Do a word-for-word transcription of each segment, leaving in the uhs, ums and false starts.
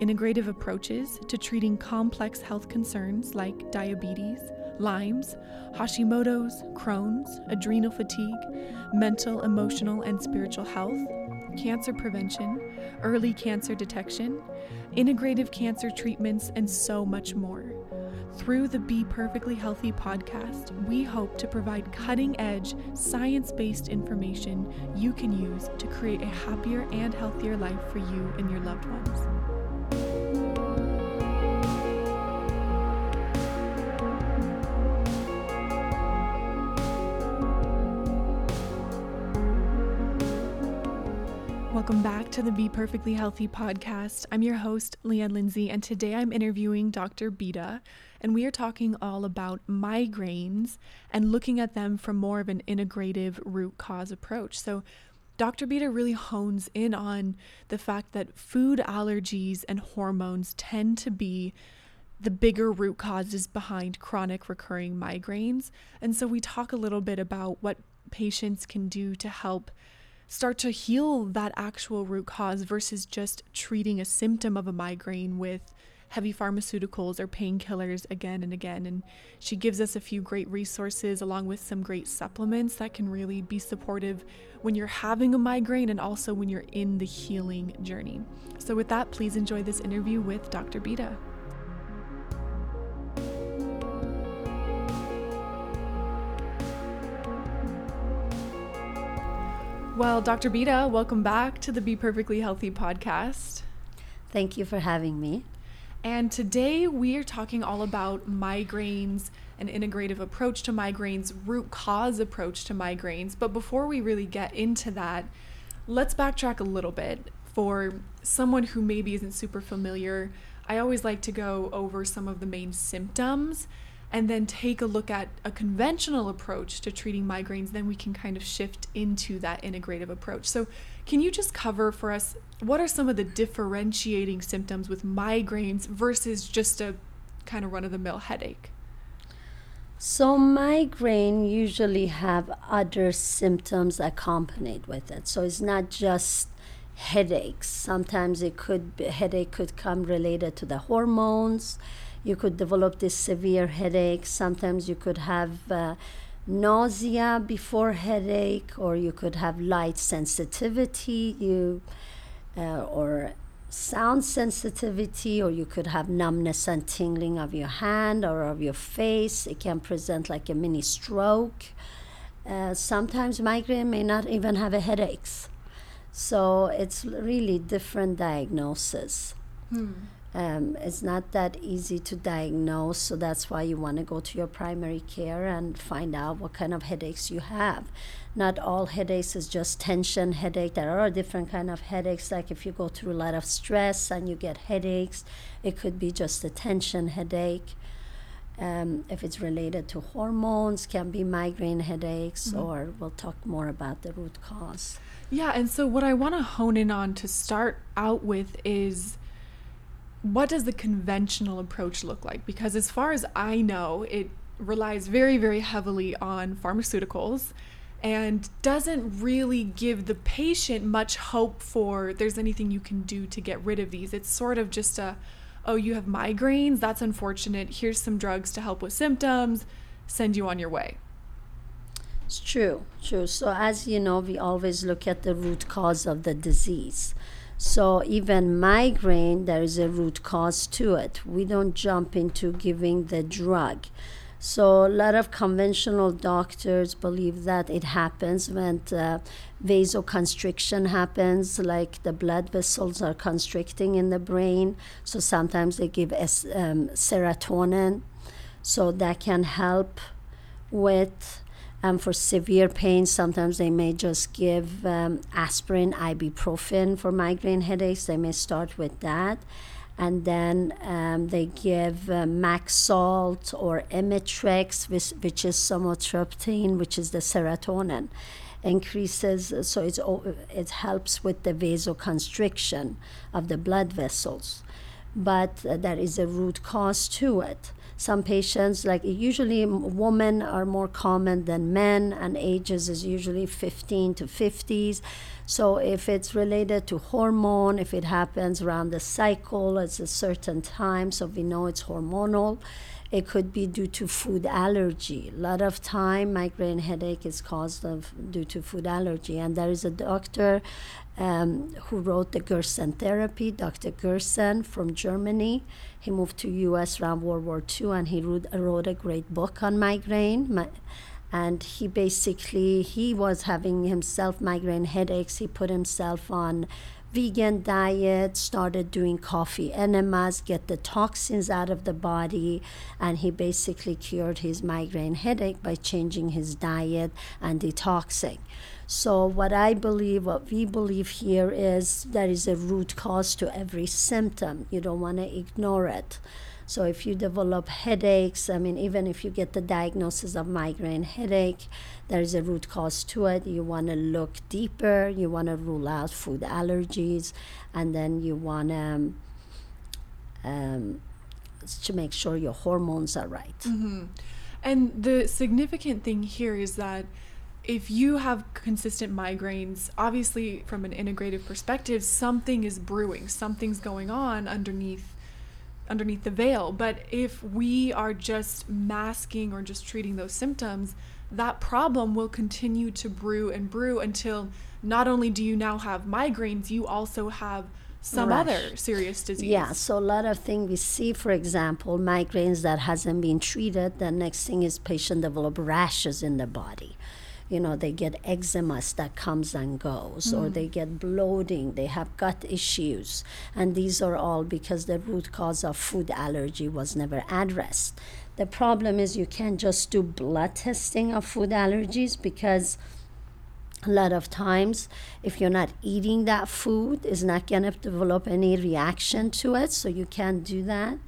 integrative approaches to treating complex health concerns like diabetes, Lyme's, Hashimoto's, Crohn's, adrenal fatigue, mental, emotional, and spiritual health, cancer prevention, early cancer detection, integrative cancer treatments, and so much more. Through the Be Perfectly Healthy podcast, we hope to provide cutting-edge, science-based information you can use to create a happier and healthier life for you and your loved ones. Welcome back to the Be Perfectly Healthy podcast. I'm your host, Leanne Lindsay, and today I'm interviewing Doctor Bita, and we are talking all about migraines and looking at them from more of an integrative root cause approach. So Doctor Bita really hones in on the fact that food allergies and hormones tend to be the bigger root causes behind chronic recurring migraines. And so we talk a little bit about what patients can do to help start to heal that actual root cause versus just treating a symptom of a migraine with heavy pharmaceuticals or painkillers again and again. And she gives us a few great resources along with some great supplements that can really be supportive when you're having a migraine and also when you're in the healing journey. So with that, please enjoy this interview with Doctor Bita. Well, Doctor Bita, welcome back to the Be Perfectly Healthy podcast. Thank you for having me. And today we are talking all about migraines, an integrative approach to migraines, root cause approach to migraines. But before we really get into that, let's backtrack a little bit. For someone who maybe isn't super familiar, I always like to go over some of the main symptoms and then take a look at a conventional approach to treating migraines, then we can kind of shift into that integrative approach. So can you just cover for us, what are some of the differentiating symptoms with migraines versus just a kind of run-of-the-mill headache? So migraine usually have other symptoms accompanied with it. So it's not just headaches. Sometimes it could be, headache could come related to the hormones. You could develop this severe headache. Sometimes you could have uh, nausea before headache, or you could have light sensitivity, you uh, or sound sensitivity, or you could have numbness and tingling of your hand or of your face. It can present like a mini stroke. Uh, sometimes migraine may not even have a headaches. So it's really different diagnosis. Hmm. Um, it's not that easy to diagnose, so that's why you want to go to your primary care and find out what kind of headaches you have. Not all headaches is just tension headache. There are different kind of headaches, like if you go through a lot of stress and you get headaches, it could be just a tension headache. Um, if it's related to hormones, can be migraine headaches, mm-hmm. or we'll talk more about the root cause. Yeah, and so what I want to hone in on to start out with is, what does the conventional approach look like? Because as far as I know, it relies very, very heavily on pharmaceuticals and doesn't really give the patient much hope for there's anything you can do to get rid of these. It's sort of just a, oh, you have migraines, that's unfortunate, here's some drugs to help with symptoms, send you on your way. It's true, true. So as you know, we always look at the root cause of the disease. So even migraine, there is a root cause to it. We don't jump into giving the drug. So a lot of conventional doctors believe that it happens when uh, vasoconstriction happens, like the blood vessels are constricting in the brain. So sometimes they give um, serotonin. So that can help with. And for severe pain, sometimes they may just give um, aspirin, ibuprofen for migraine headaches. They may start with that. and then um, they give uh, Maxalt or Imitrex, which, which is sumatriptan, which is the serotonin. Increases, so it's, it helps with the vasoconstriction of the blood vessels. But uh, there is a root cause to it. Some patients, like usually women are more common than men, and ages is usually fifteen to fifties. So if it's related to hormone, if it happens around the cycle, it's a certain time, so we know it's hormonal. It could be due to food allergy. A lot of time migraine headache is caused of, due to food allergy. And there is a doctor um, who wrote the Gerson therapy, Doctor Gerson from Germany. He moved to U S around World War Two, and he wrote, wrote a great book on migraine. My, and he basically, he was having himself migraine headaches. He put himself on vegan diet, started doing coffee enemas, get the toxins out of the body, and he basically cured his migraine headache by changing his diet and detoxing. So what I believe, what we believe here is there is a root cause to every symptom. You don't want to ignore it. So if you develop headaches, I mean, even if you get the diagnosis of migraine headache, there is a root cause to it. You want to look deeper. You want to rule out food allergies. And then you want to, um, to make sure your hormones are right. Mm-hmm. And the significant thing here is that if you have consistent migraines, obviously from an integrative perspective, something is brewing. Something's going on underneath underneath the veil. But if we are just masking or just treating those symptoms, that problem will continue to brew and brew until not only do you now have migraines, you also have some right. other serious disease. Yeah, so a lot of things we see, for example, migraines that hasn't been treated, the next thing is patient develop rashes in the body. You know, they get eczema that comes and goes, mm. or they get bloating, they have gut issues. And these are all because the root cause of food allergy was never addressed. The problem is you can't just do blood testing of food allergies, because a lot of times if you're not eating that food, it's not going to develop any reaction to it, so you can't do that.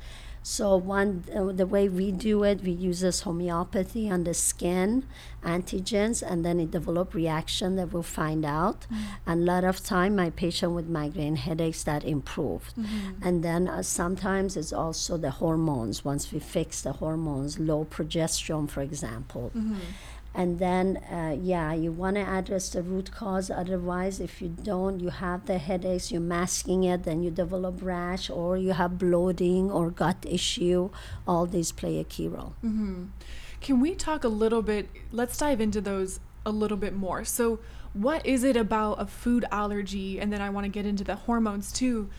So one, uh, the way we do it, we use this homeopathy on the skin, antigens, and then it develops reaction that we'll find out. Mm-hmm. And a lot of time, my patient with migraine headaches, that improved. Mm-hmm. And then uh, sometimes it's also the hormones. Once we fix the hormones, low progesterone, for example. Mm-hmm. And then, uh, yeah, you want to address the root cause. Otherwise, if you don't, you have the headaches, you're masking it, then you develop rash, or you have bloating or gut issue. All these play a key role. Mm-hmm. Can we talk a little bit, let's dive into those a little bit more. So what is it about a food allergy, and then I want to get into the hormones too,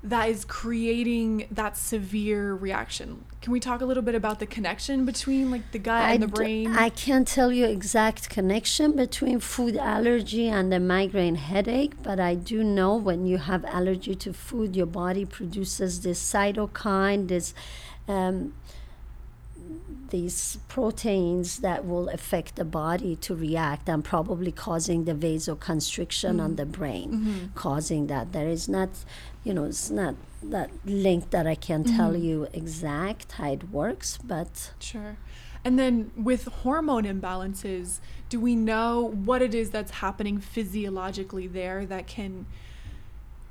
that is creating that severe reaction? Can we talk a little bit about the connection between like the gut I and the brain? D- I can't tell you exact connection between food allergy and the migraine headache, but I do know when you have allergy to food, your body produces this cytokine, this um, these proteins that will affect the body to react, and probably causing the vasoconstriction mm-hmm. on the brain, mm-hmm. causing that. There is not, you know, it's not that link that I can mm-hmm. tell you exact how it works, but. Sure. And then with hormone imbalances, do we know what it is that's happening physiologically there that can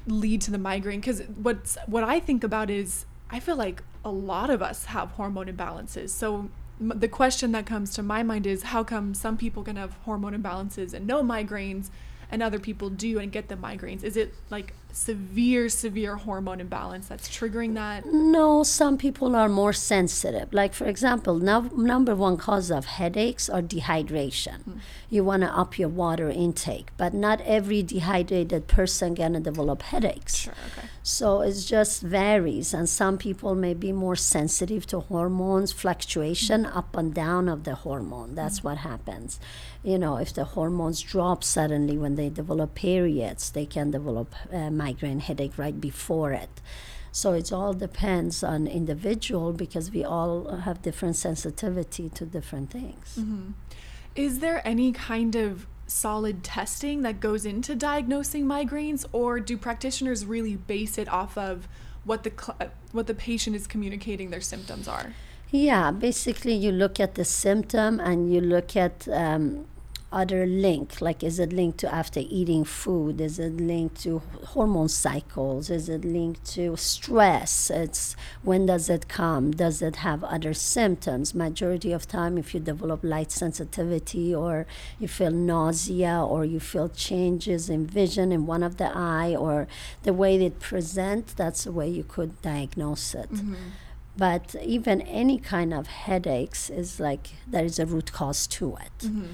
lead to the migraine? Because what's, what I think about is, I feel like a lot of us have hormone imbalances. So m- the question that comes to my mind is, how come some people can have hormone imbalances and no migraines, and other people do and get the migraines? Is it like severe, severe hormone imbalance that's triggering that? No, some people are more sensitive. Like, for example, no, number one cause of headaches are dehydration. Mm. You want to up your water intake, but not every dehydrated person going to develop headaches. Sure, okay. So it just varies, and some people may be more sensitive to hormones, fluctuation mm. up and down of the hormone. That's mm. what happens. You know, if the hormones drop suddenly when they develop periods, they can develop uh, migraine headache right before it. So it all depends on individual, because we all have different sensitivity to different things. Mm-hmm. Is there any kind of solid testing that goes into diagnosing migraines, or do practitioners really base it off of what the cl- what the patient is communicating their symptoms are? Yeah, basically you look at the symptom and you look at um, other link, like is it linked to after eating food, is it linked to hormone cycles, is it linked to stress, it's when does it come, does it have other symptoms? Majority of time if you develop light sensitivity or you feel nausea or you feel changes in vision in one of the eye or the way it presents, that's the way you could diagnose it. Mm-hmm. But even any kind of headaches is like there is a root cause to it. Mm-hmm.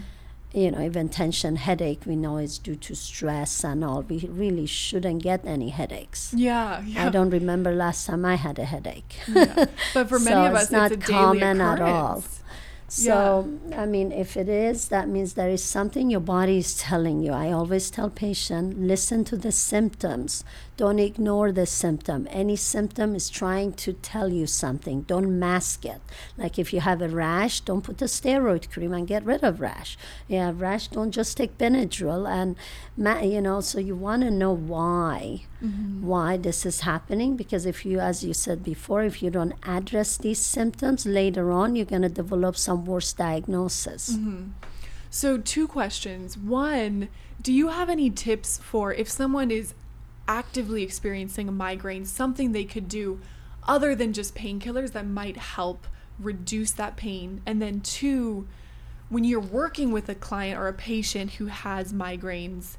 You know, even tension headache, we know is due to stress and all. We really shouldn't get any headaches. Yeah, yeah. I don't remember last time I had a headache. Yeah. But for many so of us, it's, not it's a common daily occurrence. At all. So, yeah. I mean, if it is, that means there is something your body is telling you. I always tell patients, listen to the symptoms. Don't ignore the symptom. Any symptom is trying to tell you something. Don't mask it. Like if you have a rash, don't put a steroid cream and get rid of rash. You have rash, don't just take Benadryl. And, ma- you know, so you want to know why, mm-hmm. why this is happening. Because if you, as you said before, if you don't address these symptoms, later on you're going to develop some worse diagnosis. Mm-hmm. So two questions. One, do you have any tips for if someone is actively experiencing a migraine, something they could do other than just painkillers that might help reduce that pain? And then two, when you're working with a client or a patient who has migraines,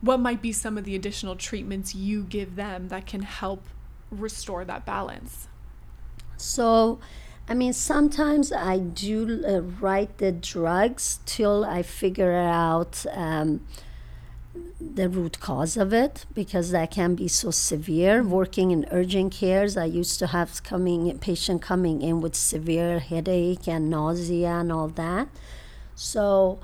what might be some of the additional treatments you give them that can help restore that balance? So I mean, sometimes I do uh, write the drugs till I figure out um, the root cause of it, because that can be so severe. Working in urgent cares, I used to have coming patient coming in with severe headache and nausea and all that. So,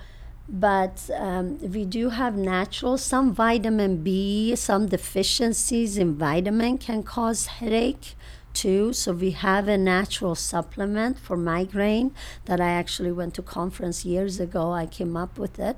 but um, we do have natural, some vitamin B, some deficiencies in vitamin can cause headache too. So we have a natural supplement for migraine that I actually went to conference years ago. I came up with it,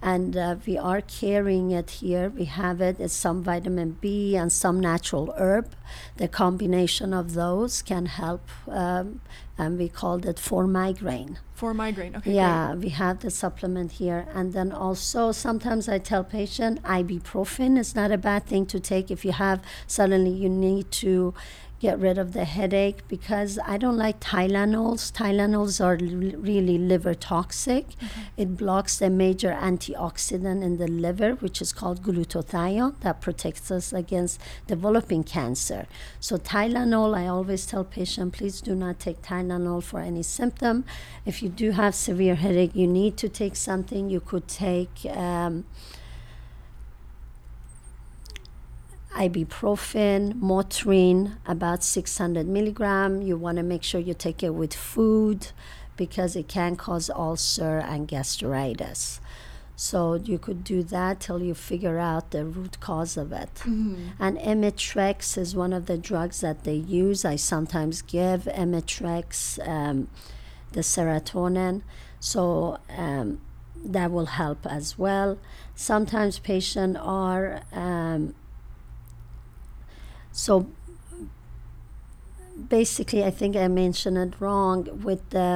and uh, we are carrying it here. We have it. It's some vitamin B and some natural herb. The combination of those can help, um, and we called it for migraine. For migraine, okay. Yeah, great. We have the supplement here. And then also sometimes I tell patient ibuprofen is not a bad thing to take if you have suddenly you need to get rid of the headache, because I don't like Tylenols. Tylenols are li- really liver toxic. Mm-hmm. It blocks the major antioxidant in the liver, which is called glutathione, that protects us against developing cancer. So Tylenol, I always tell patients, please do not take Tylenol for any symptom. If you do have severe headache, you need to take something. You could take um, ibuprofen, Motrin, about six hundred milligram. You want to make sure you take it with food, because it can cause ulcer and gastritis. So you could do that till you figure out the root cause of it. Mm-hmm. And Imitrex is one of the drugs that they use. I sometimes give Imitrex, um, the serotonin. So um, that will help as well. Sometimes patients are... Um, So basically, I think I mentioned it wrong, with the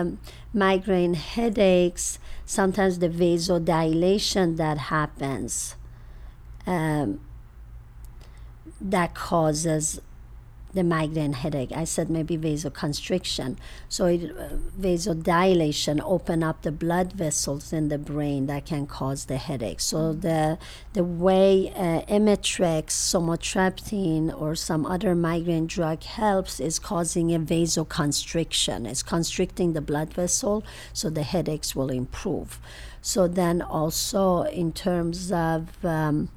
migraine headaches, sometimes the vasodilation that happens, um, that causes the migraine headache. I said maybe vasoconstriction. So it, uh, vasodilation open up the blood vessels in the brain that can cause the headache. So the the way uh, Imitrex, sumatriptan, or some other migraine drug helps is causing a vasoconstriction. It's constricting the blood vessel, so the headaches will improve. So then also in terms of... Um,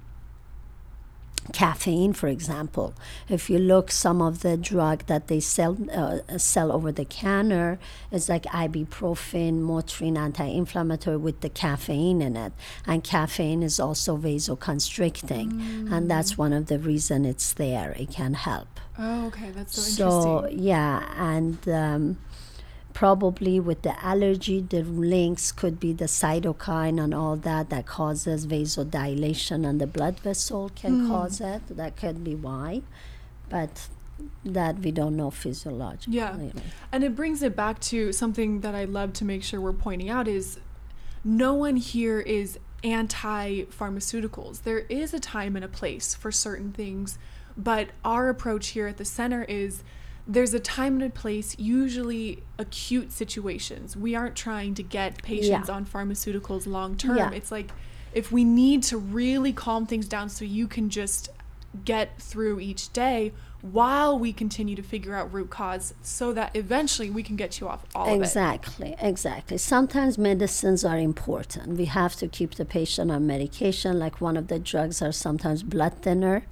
Caffeine, for example, if you look some of the drug that they sell uh, sell over the counter, it's like ibuprofen, Motrin, anti-inflammatory with the caffeine in it, and caffeine is also vasoconstricting, mm. and that's one of the reason it's there. It can help. Oh, okay, that's so, so interesting. So yeah, and. Um, Probably with the allergy, the links could be the cytokine and all that that causes vasodilation, and the blood vessel can mm. cause it. That could be why. But that we don't know physiologically. Yeah, you know. And it brings it back to something that I love to make sure we're pointing out is no one here is anti-pharmaceuticals. There is a time and a place for certain things, but our approach here at the center is there's a time and a place, usually acute situations. We aren't trying to get patients yeah. on pharmaceuticals long term. Yeah. It's like if we need to really calm things down so you can just get through each day while we continue to figure out root cause so that eventually we can get you off all exactly, of it. Exactly, exactly. Sometimes medicines are important. We have to keep the patient on medication. Like one of the drugs are sometimes blood thinner.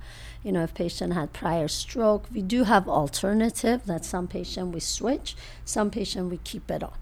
You know, if patient had prior stroke, we do have alternative that some patient we switch, some patient we keep it on.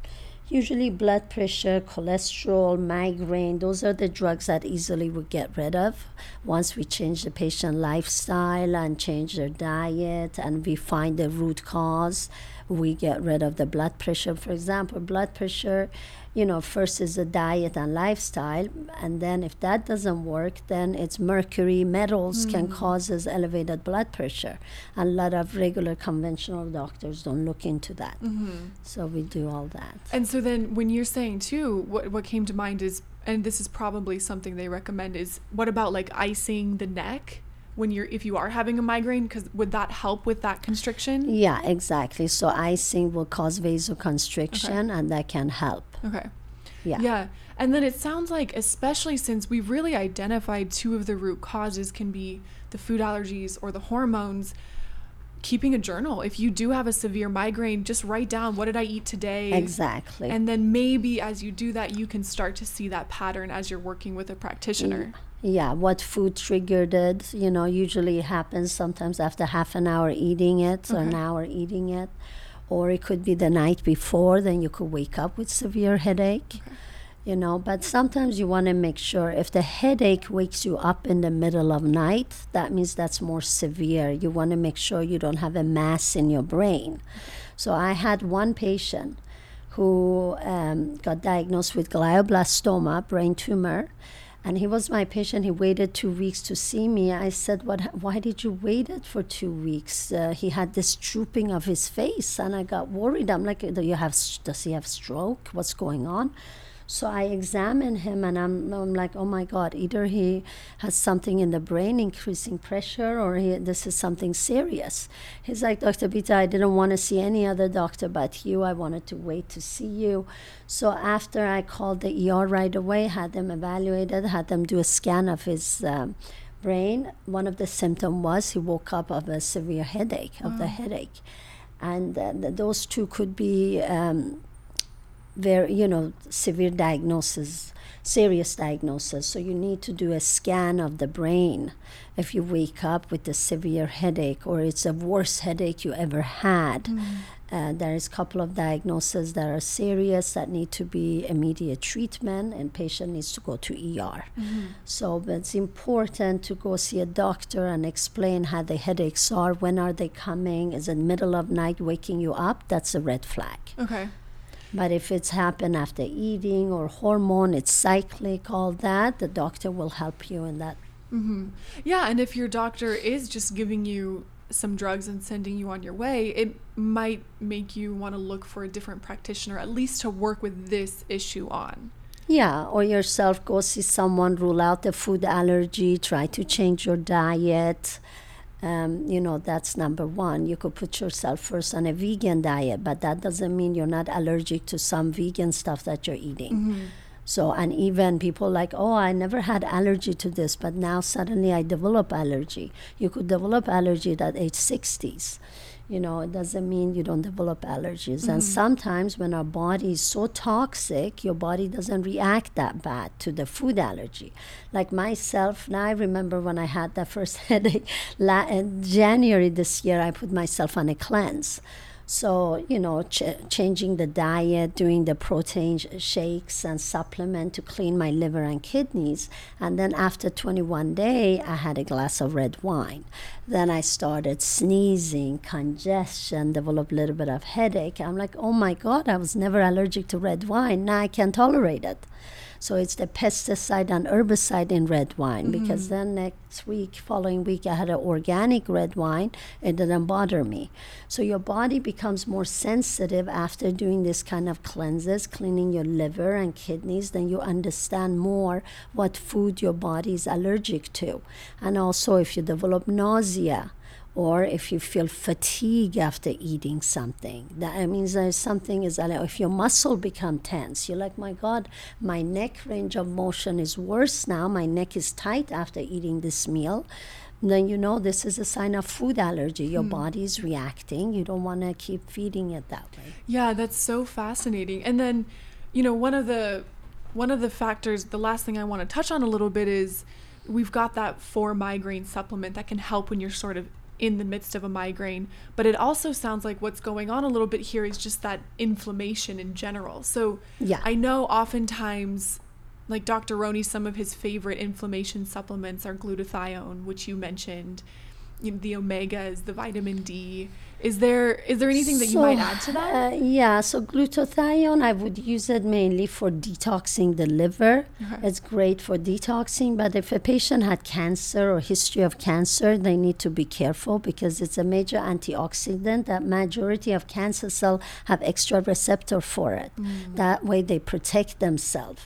Usually blood pressure, cholesterol, migraine, those are the drugs that easily we get rid of once we change the patient lifestyle and change their diet and we find the root cause. We get rid of the blood pressure. For example, blood pressure, you know, first is the diet and lifestyle, and then if that doesn't work, then it's mercury, metals mm. can causes elevated blood pressure. A lot of regular conventional doctors don't look into that. Mm-hmm. So we do all that. And so then when you're saying too, what what came to mind is, and this is probably something they recommend, is what about like icing the neck? When you're, if you are having a migraine, because would that help with that constriction? Yeah, exactly. So icing will cause vasoconstriction, okay. and that can help. Okay. Yeah. Yeah. And then it sounds like, especially since we've really identified two of the root causes can be the food allergies or the hormones, keeping a journal. If you do have a severe migraine, just write down, what did I eat today? Exactly. And then maybe as you do that, you can start to see that pattern as you're working with a practitioner. Yeah. Yeah, what food triggered it, you know, usually it happens sometimes after half an hour eating it okay. or an hour eating it, or it could be the night before, then you could wake up with severe headache, okay. you know, but sometimes you want to make sure if the headache wakes you up in the middle of night, that means that's more severe. You want to make sure you don't have a mass in your brain. So I had one patient who um, got diagnosed with glioblastoma, brain tumor. And he was my patient. He waited two weeks to see me. I said, "What? Why did you wait it for two weeks? Uh, he had this drooping of his face." And I got worried. I'm like, "Do you have, does he have stroke? What's going on?" So I examined him, and I'm, I'm like, "Oh, my God, either he has something in the brain, increasing pressure, or he, this is something serious." He's like, "Doctor Bita, I didn't want to see any other doctor but you. I wanted to wait to see you." So after I called the E R right away, had them evaluated, had them do a scan of his um, brain. One of the symptoms was he woke up of a severe headache, wow. of the headache. And uh, those two could be... Um, very, you know, severe diagnosis, serious diagnosis. So you need to do a scan of the brain if you wake up with a severe headache or it's the worst headache you ever had. Mm. Uh, there is a couple of diagnoses that are serious that need to be immediate treatment and patient needs to go to E R. Mm-hmm. So it's important to go see a doctor and explain how the headaches are, when are they coming, is it middle of night waking you up? That's a red flag. Okay. But if it's happened after eating or hormone, it's cyclic, all that, the doctor will help you in that. Mm-hmm. Yeah, and if your doctor is just giving you some drugs and sending you on your way, it might make you want to look for a different practitioner, at least to work with this issue on. Yeah, or yourself, go see someone, rule out the food allergy, try to change your diet. Um, you know, that's number one. You could put yourself first on a vegan diet, but that doesn't mean you're not allergic to some vegan stuff that you're eating. Mm-hmm. So, and even people like, oh, I never had allergy to this, but now suddenly I develop allergy. You could develop allergy at age sixties. You know, it doesn't mean you don't develop allergies. Mm-hmm. And sometimes when our body is so toxic, your body doesn't react that bad to the food allergy. Like myself, now I remember when I had that first headache in January this year, I put myself on a cleanse. So, you know, ch- changing the diet, doing the protein sh- shakes and supplement to clean my liver and kidneys. And then after twenty-one days, I had a glass of red wine. Then I started sneezing, congestion, developed a little bit of headache. I'm like, oh, my God, I was never allergic to red wine. Now I can't tolerate it. So it's the pesticide and herbicide in red wine, mm-hmm. because then next week, following week, I had an organic red wine. It didn't bother me. So your body becomes more sensitive after doing this kind of cleanses, cleaning your liver and kidneys. Then you understand more what food your body is allergic to. And also if you develop nausea, or if you feel fatigue after eating something, that means there's something is, if your muscle become tense, you're like, my God, my neck range of motion is worse now, my neck is tight after eating this meal, then you know this is a sign of food allergy. Your mm. body is reacting. You don't want to keep feeding it that way. Yeah, that's so fascinating. And then, you know, one of the, one of the factors, the last thing I want to touch on a little bit is we've got that for migraine supplement that can help when you're sort of in the midst of a migraine, but it also sounds like what's going on a little bit here is just that inflammation in general. So yeah. I know oftentimes, like Doctor Roni, some of his favorite inflammation supplements are glutathione, which you mentioned, you know, the omegas, the vitamin D. Is there is there anything that so, you might add to that? Uh, yeah, so glutathione, I would use it mainly for detoxing the liver. Uh-huh. It's great for detoxing, but if a patient had cancer or history of cancer, they need to be careful because it's a major antioxidant that majority of cancer cells have extra receptor for it. Mm. That way they protect themselves.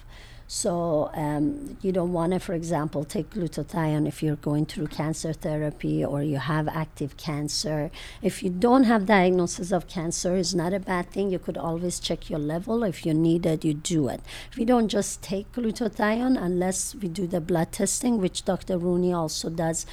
So um, you don't want to, for example, take glutathione if you're going through cancer therapy or you have active cancer. If you don't have diagnosis of cancer, it's not a bad thing. You could always check your level. If you need it, you do it. We don't just take glutathione unless we do the blood testing, which Doctor Roni also does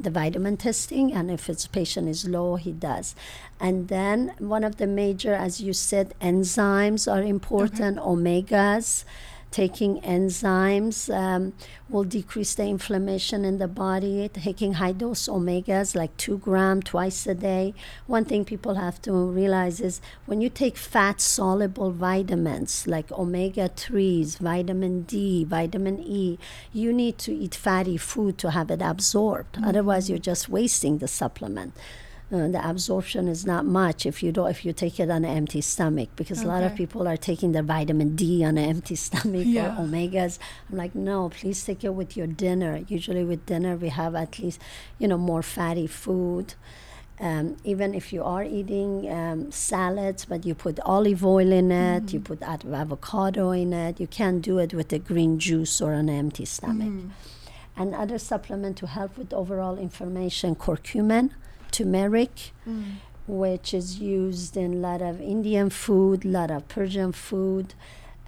the vitamin testing, and if his patient is low, he does. And then one of the major, as you said, enzymes are important, okay. omegas. Taking enzymes um, will decrease the inflammation in the body. Taking high-dose omegas, like two gram twice a day. One thing people have to realize is when you take fat-soluble vitamins, like omega threes, vitamin D, vitamin E, you need to eat fatty food to have it absorbed. Mm-hmm. Otherwise, you're just wasting the supplement. Uh, the absorption is not much if you don't if you take it on an empty stomach, because okay. a lot of people are taking their vitamin D on an empty stomach yeah. or omegas. I'm like, no, please take it with your dinner. Usually with dinner we have at least, you know, more fatty food. Um, even if you are eating um, salads, but you put olive oil in it, mm-hmm. you put av- avocado in it. You can't do it with a green juice or an empty stomach. Mm-hmm. And other supplement to help with overall inflammation: curcumin, turmeric, mm. which is used in a lot of Indian food, a lot of Persian food.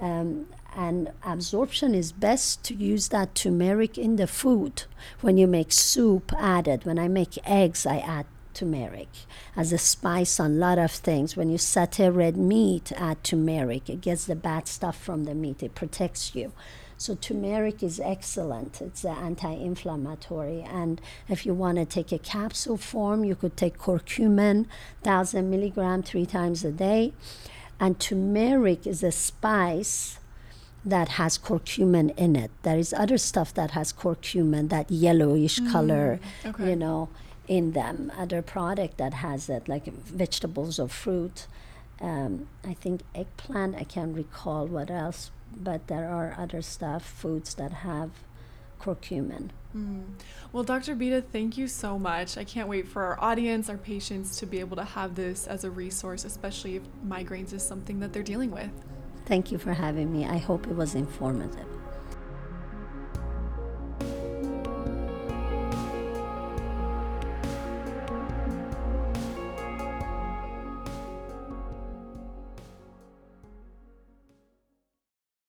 Um, and absorption is best to use that turmeric in the food. When you make soup, add it. When I make eggs, I add turmeric as a spice on a lot of things. When you saute red meat, add turmeric. It gets the bad stuff from the meat. It protects you. So turmeric is excellent. It's uh, anti-inflammatory. And if you want to take a capsule form, you could take curcumin, one thousand milligram, three times a day. And turmeric is a spice that has curcumin in it. There is other stuff that has curcumin, that yellowish mm-hmm. color, okay. you know, in them. Other product that has it, like vegetables or fruit. Um, I think eggplant, I can't recall what else. But there are other stuff, foods that have curcumin. Mm. Well, Doctor Bita, thank you so much. I can't wait for our audience, our patients, to be able to have this as a resource, especially if migraines is something that they're dealing with. Thank you for having me. I hope it was informative.